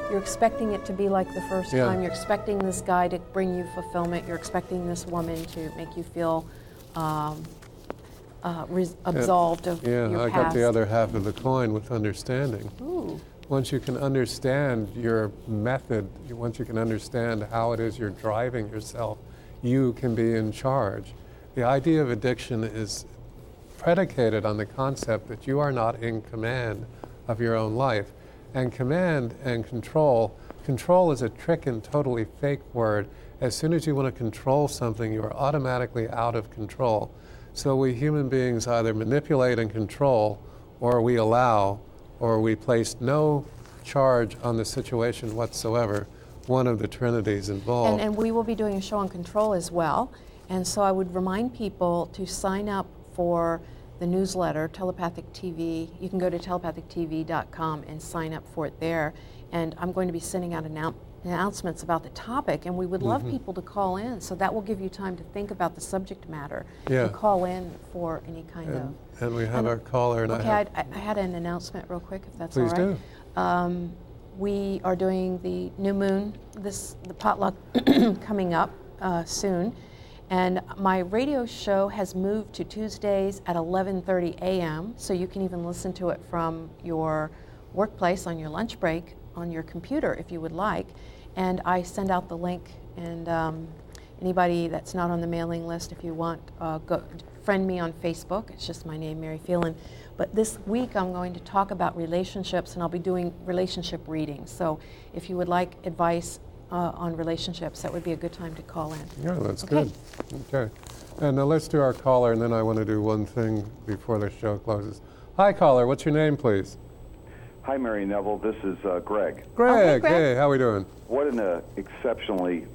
You're expecting it to be like the first time. You're expecting this guy to bring you fulfillment. You're expecting this woman to make you feel absolved of your past. Yeah, I got the other half of the coin with understanding. Ooh. Once you can understand your method, once you can understand how it is you're driving yourself, you can be in charge. The idea of addiction is predicated on the concept that you are not in command of your own life. and command and control. Control is a trick and totally fake word. As soon as you want to control something, you are automatically out of control. So we human beings either manipulate and control, or we allow, or we place no charge on the situation whatsoever, one of the trinities involved. And we will be doing a show on control as well. And so I would remind people to sign up for the newsletter, Telepathic TV. You can go to telepathictv.com and sign up for it there. And I'm going to be sending out announcements about the topic, and we would love people to call in, so that will give you time to think about the subject matter and call in for any kind of... And we have our caller. And okay, I had an announcement real quick, if that's all right. Please do. We are doing the new moon, the potluck coming up soon. And my radio show has moved to Tuesdays at 11:30 a.m., so you can even listen to it from your workplace on your lunch break on your computer if you would like. And I send out the link, and anybody that's not on the mailing list, if you want, go friend me on Facebook. It's just my name, Mary Phelan. But this week I'm going to talk about relationships, and I'll be doing relationship readings. So if you would like advice on relationships, that would be a good time to call in. Yeah, that's okay. Good. Okay. And now let's do our caller, and then I want to do one thing before the show closes. Hi, caller. What's your name, please? Hi, Mary Neville. This is Greg. Greg. Oh, hey, how are we doing? What an exceptionally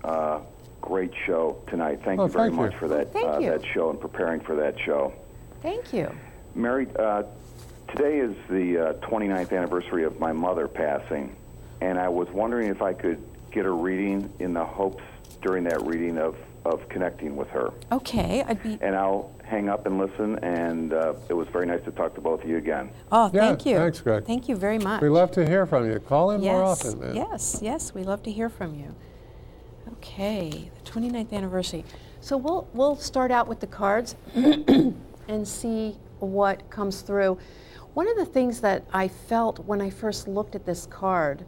great show tonight. Thank you very much for that, that show and preparing for that show. Thank you. Mary, today is the 29th anniversary of my mother passing, and I was wondering if I could get a reading in the hopes during that reading of connecting with her. Okay. And I'll hang up and listen, and it was very nice to talk to both of you again. Oh, thank you. Thanks, Greg. Thank you very much. We love to hear from you. Call in more often, man. Yes, we love to hear from you. Okay, the 29th anniversary. So we'll start out with the cards and see what comes through. One of the things that I felt when I first looked at this card,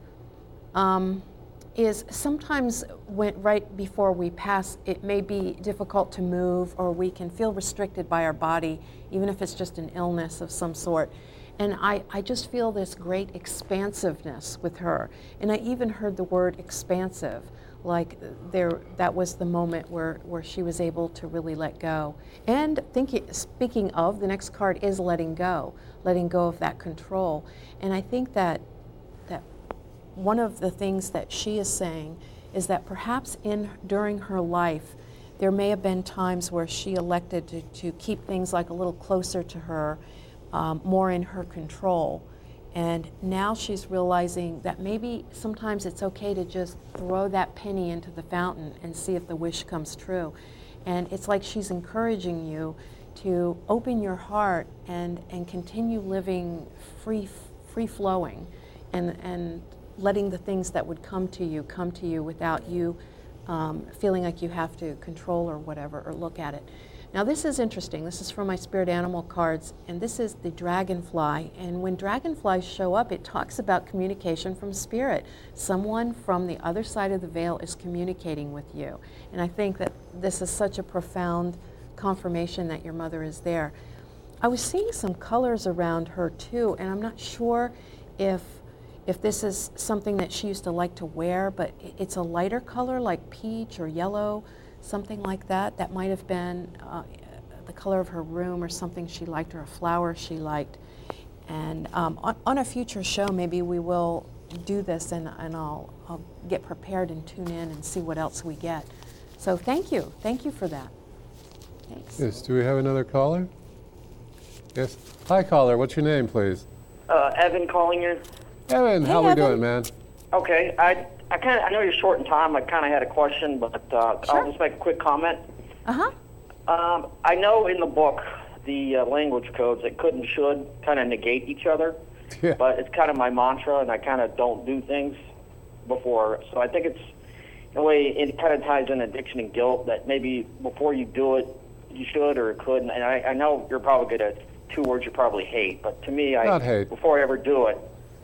is sometimes when right before we pass, it may be difficult to move, or we can feel restricted by our body, even if it's just an illness of some sort. And I just feel this great expansiveness with her. And I even heard the word expansive, like that was the moment where she was able to really let go. And speaking of, the next card is letting go of that control. And I think that one of the things that she is saying is that perhaps during her life, there may have been times where she elected to keep things like a little closer to her, more in her control. And now she's realizing that maybe sometimes it's okay to just throw that penny into the fountain and see if the wish comes true. And it's like she's encouraging you to open your heart and continue living free-flowing and letting the things that would come to you without you feeling like you have to control or whatever, or look at it. Now this is interesting. This is from my spirit animal cards, and this is the dragonfly. And when dragonflies show up, it talks about communication from spirit. Someone from the other side of the veil is communicating with you. And I think that this is such a profound confirmation that your mother is there. I was seeing some colors around her too, and I'm not sure if this is something that she used to like to wear, but it's a lighter color like peach or yellow, something like that. That might have been the color of her room or something she liked, or a flower she liked. And on a future show, maybe we will do this, and I'll get prepared and tune in and see what else we get. So thank you for that. Thanks. Yes, do we have another caller? Yes. Hi, caller, what's your name, please? Evan calling you. Evan, how we doing, man? Okay, I know you're short in time. I kind of had a question, but sure. I'll just make a quick comment. Uh-huh. I know in the book the language codes that could and should kind of negate each other, but it's kind of my mantra, and I kind of don't do things before. So I think it's, in a way, it kind of ties in addiction and guilt, that maybe before you do it, you should or could. And I know you're probably good at two words you probably hate, but to me, before I ever do it,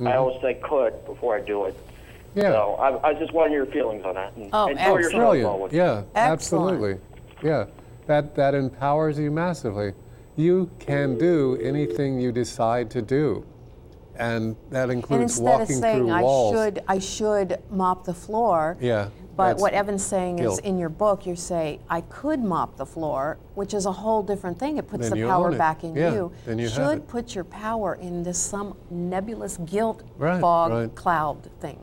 I always say could before I do it. Yeah. So I just want your feelings on that. And brilliant. Yeah, absolutely. Yeah, that empowers you massively. You can do anything you decide to do. And that includes walking through walls. Instead of saying, I should mop the floor, but what Evan's saying is, in your book, you say, I could mop the floor, which is a whole different thing. It puts the power back in you. You should put your power in this some nebulous guilt fog cloud thing.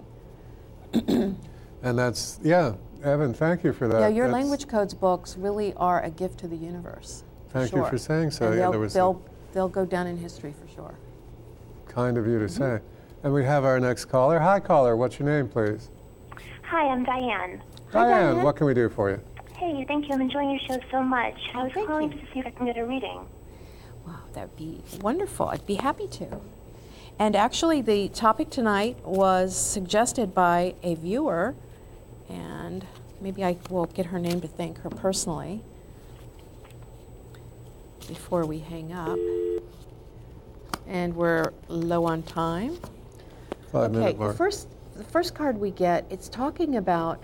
And that's, Evan, thank you for that. Yeah, your language codes books really are a gift to the universe. Thank you for saying so. And they'll go down in history for sure. Kind of you to say. And we have our next caller. Hi, caller. What's your name, please? Hi, I'm Diane. Diane, what can we do for you? Hey, thank you. I'm enjoying your show so much. I was calling to see if I can get a reading. Wow, that'd be wonderful. I'd be happy to. And actually, the topic tonight was suggested by a viewer, and maybe I will get her name to thank her personally before we hang up. And we're low on time. 5 minute mark. The first card we get, it's talking about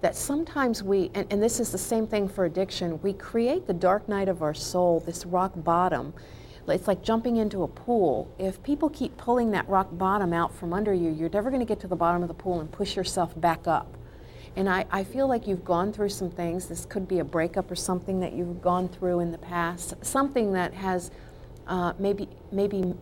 that sometimes we, and this is the same thing for addiction, we create the dark night of our soul, this rock bottom. It's like jumping into a pool. If people keep pulling that rock bottom out from under you, you're never going to get to the bottom of the pool and push yourself back up. And I feel like you've gone through some things. This could be a breakup or something that you've gone through in the past, something that has maybe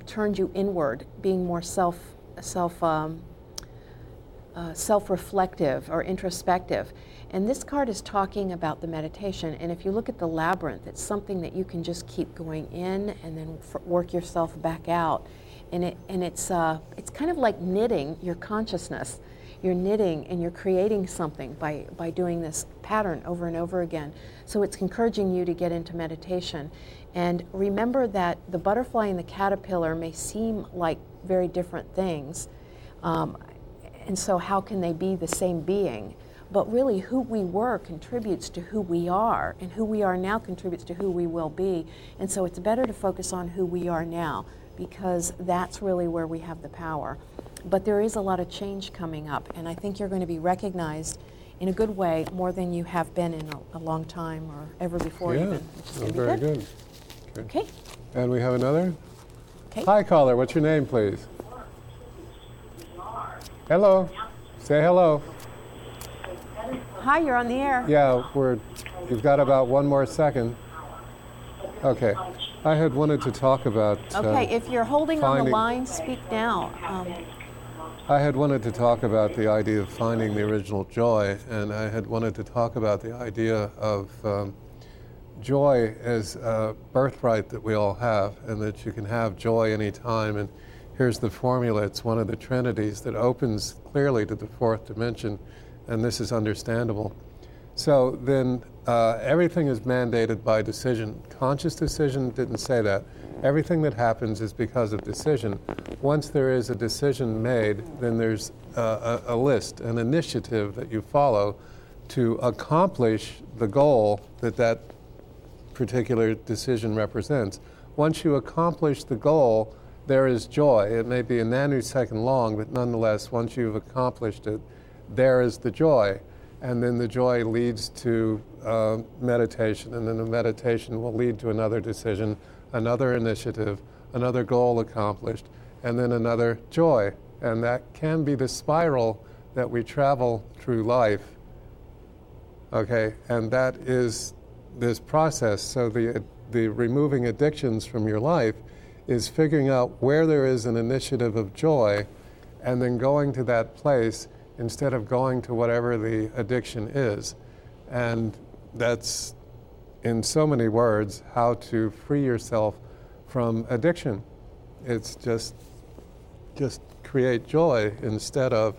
turned you inward, being more self-reflective or introspective. And this card is talking about the meditation. And if you look at the labyrinth, it's something that you can just keep going in and then work yourself back out. And it's kind of like knitting your consciousness. You're knitting and you're creating something by doing this pattern over and over again. So it's encouraging you to get into meditation. And remember that the butterfly and the caterpillar may seem like very different things. And so how can they be the same being? But really, who we were contributes to who we are, and who we are now contributes to who we will be. And so it's better to focus on who we are now, because that's really where we have the power. But there is a lot of change coming up, and I think you're going to be recognized in a good way, more than you have been in a long time or ever before even. Yeah, very good. Okay. And we have another. Okay. Hi, caller. What's your name, please? Hello. Say hello. Hi, you're on the air. Yeah, you've got about one more second. Okay. I had wanted to talk about... Okay, if you're holding on the line, speak now. I had wanted to talk about the idea of finding the original joy, and I had wanted to talk about the idea of joy as a birthright that we all have, and that you can have joy anytime. And here's the formula. It's one of the trinities that opens clearly to the fourth dimension, and this is understandable. So then everything is mandated by decision. Conscious decision didn't say that. Everything that happens is because of decision. Once there is a decision made, then there's a list, an initiative that you follow to accomplish the goal that particular decision represents. Once you accomplish the goal, there is joy. It may be a nanosecond long, but nonetheless, once you've accomplished it, there is the joy. And then the joy leads to meditation, and then the meditation will lead to another decision, another initiative, another goal accomplished, and then another joy. And that can be the spiral that we travel through life. Okay, and that is this process. So the removing addictions from your life is figuring out where there is an initiative of joy, and then going to that place instead of going to whatever the addiction is. And that's, in so many words, how to free yourself from addiction. It's just create joy instead of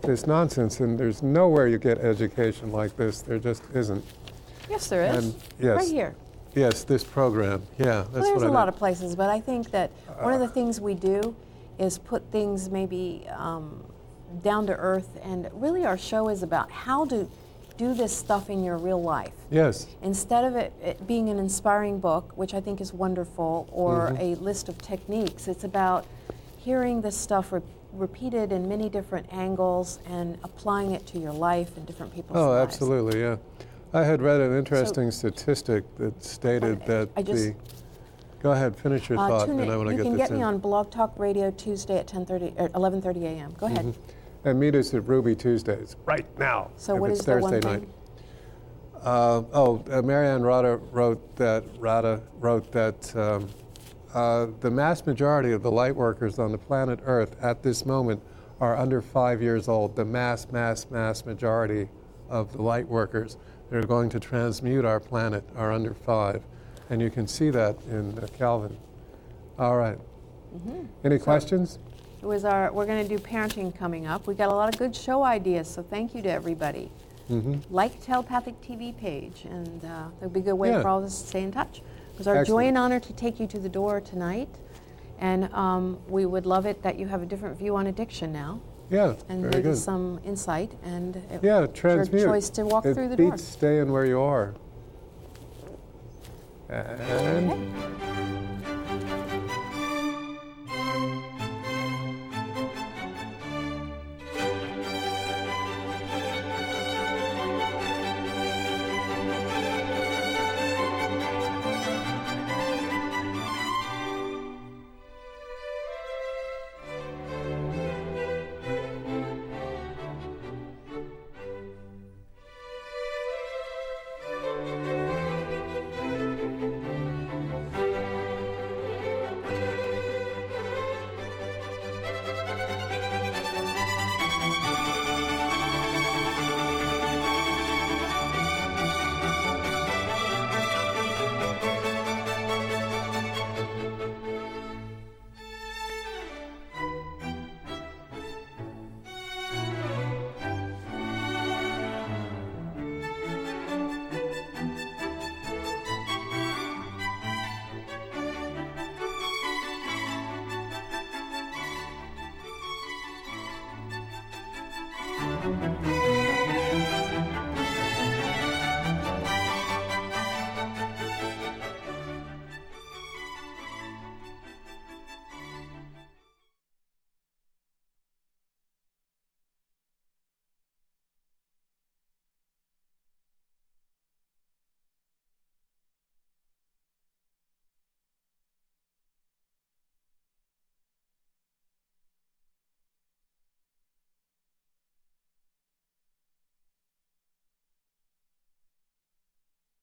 this nonsense. And there's nowhere you get education like this. There just isn't. Yes, there is. And yes, right here. Yes, this program. Yeah, that's what I mean. There's a lot of places, but I think that one of the things we do is put things maybe down to earth, and really our show is about how to do this stuff in your real life. Yes. Instead of it being an inspiring book, which I think is wonderful, or a list of techniques, it's about hearing this stuff repeated in many different angles and applying it to your life and different people's lives. Oh, absolutely, yeah. I had read an interesting statistic that stated that Go ahead, finish your thought, and I want to get this in. You can get me on Blog Talk Radio Tuesday at 11:30 a.m. Go ahead. And meet us at Ruby Tuesdays right now. So what is the one thing? Marianne Rada wrote that. The mass majority of the light workers on the planet Earth at this moment are under 5 years old. The mass majority of the light workers that are going to transmute our planet are under 5. And you can see that in Calvin. All right. Mm-hmm. Any questions? We're going to do parenting coming up. We got a lot of good show ideas, so thank you to everybody. Mm-hmm. Like Telepathic TV page, and it'll be a good way for all of us to stay in touch. It was our joy and honor to take you to the door tonight, and we would love it that you have a different view on addiction now. Yeah, and very good. And some insight, and it's your choice to walk through the door. It beats staying where you are. And okay. Thank you.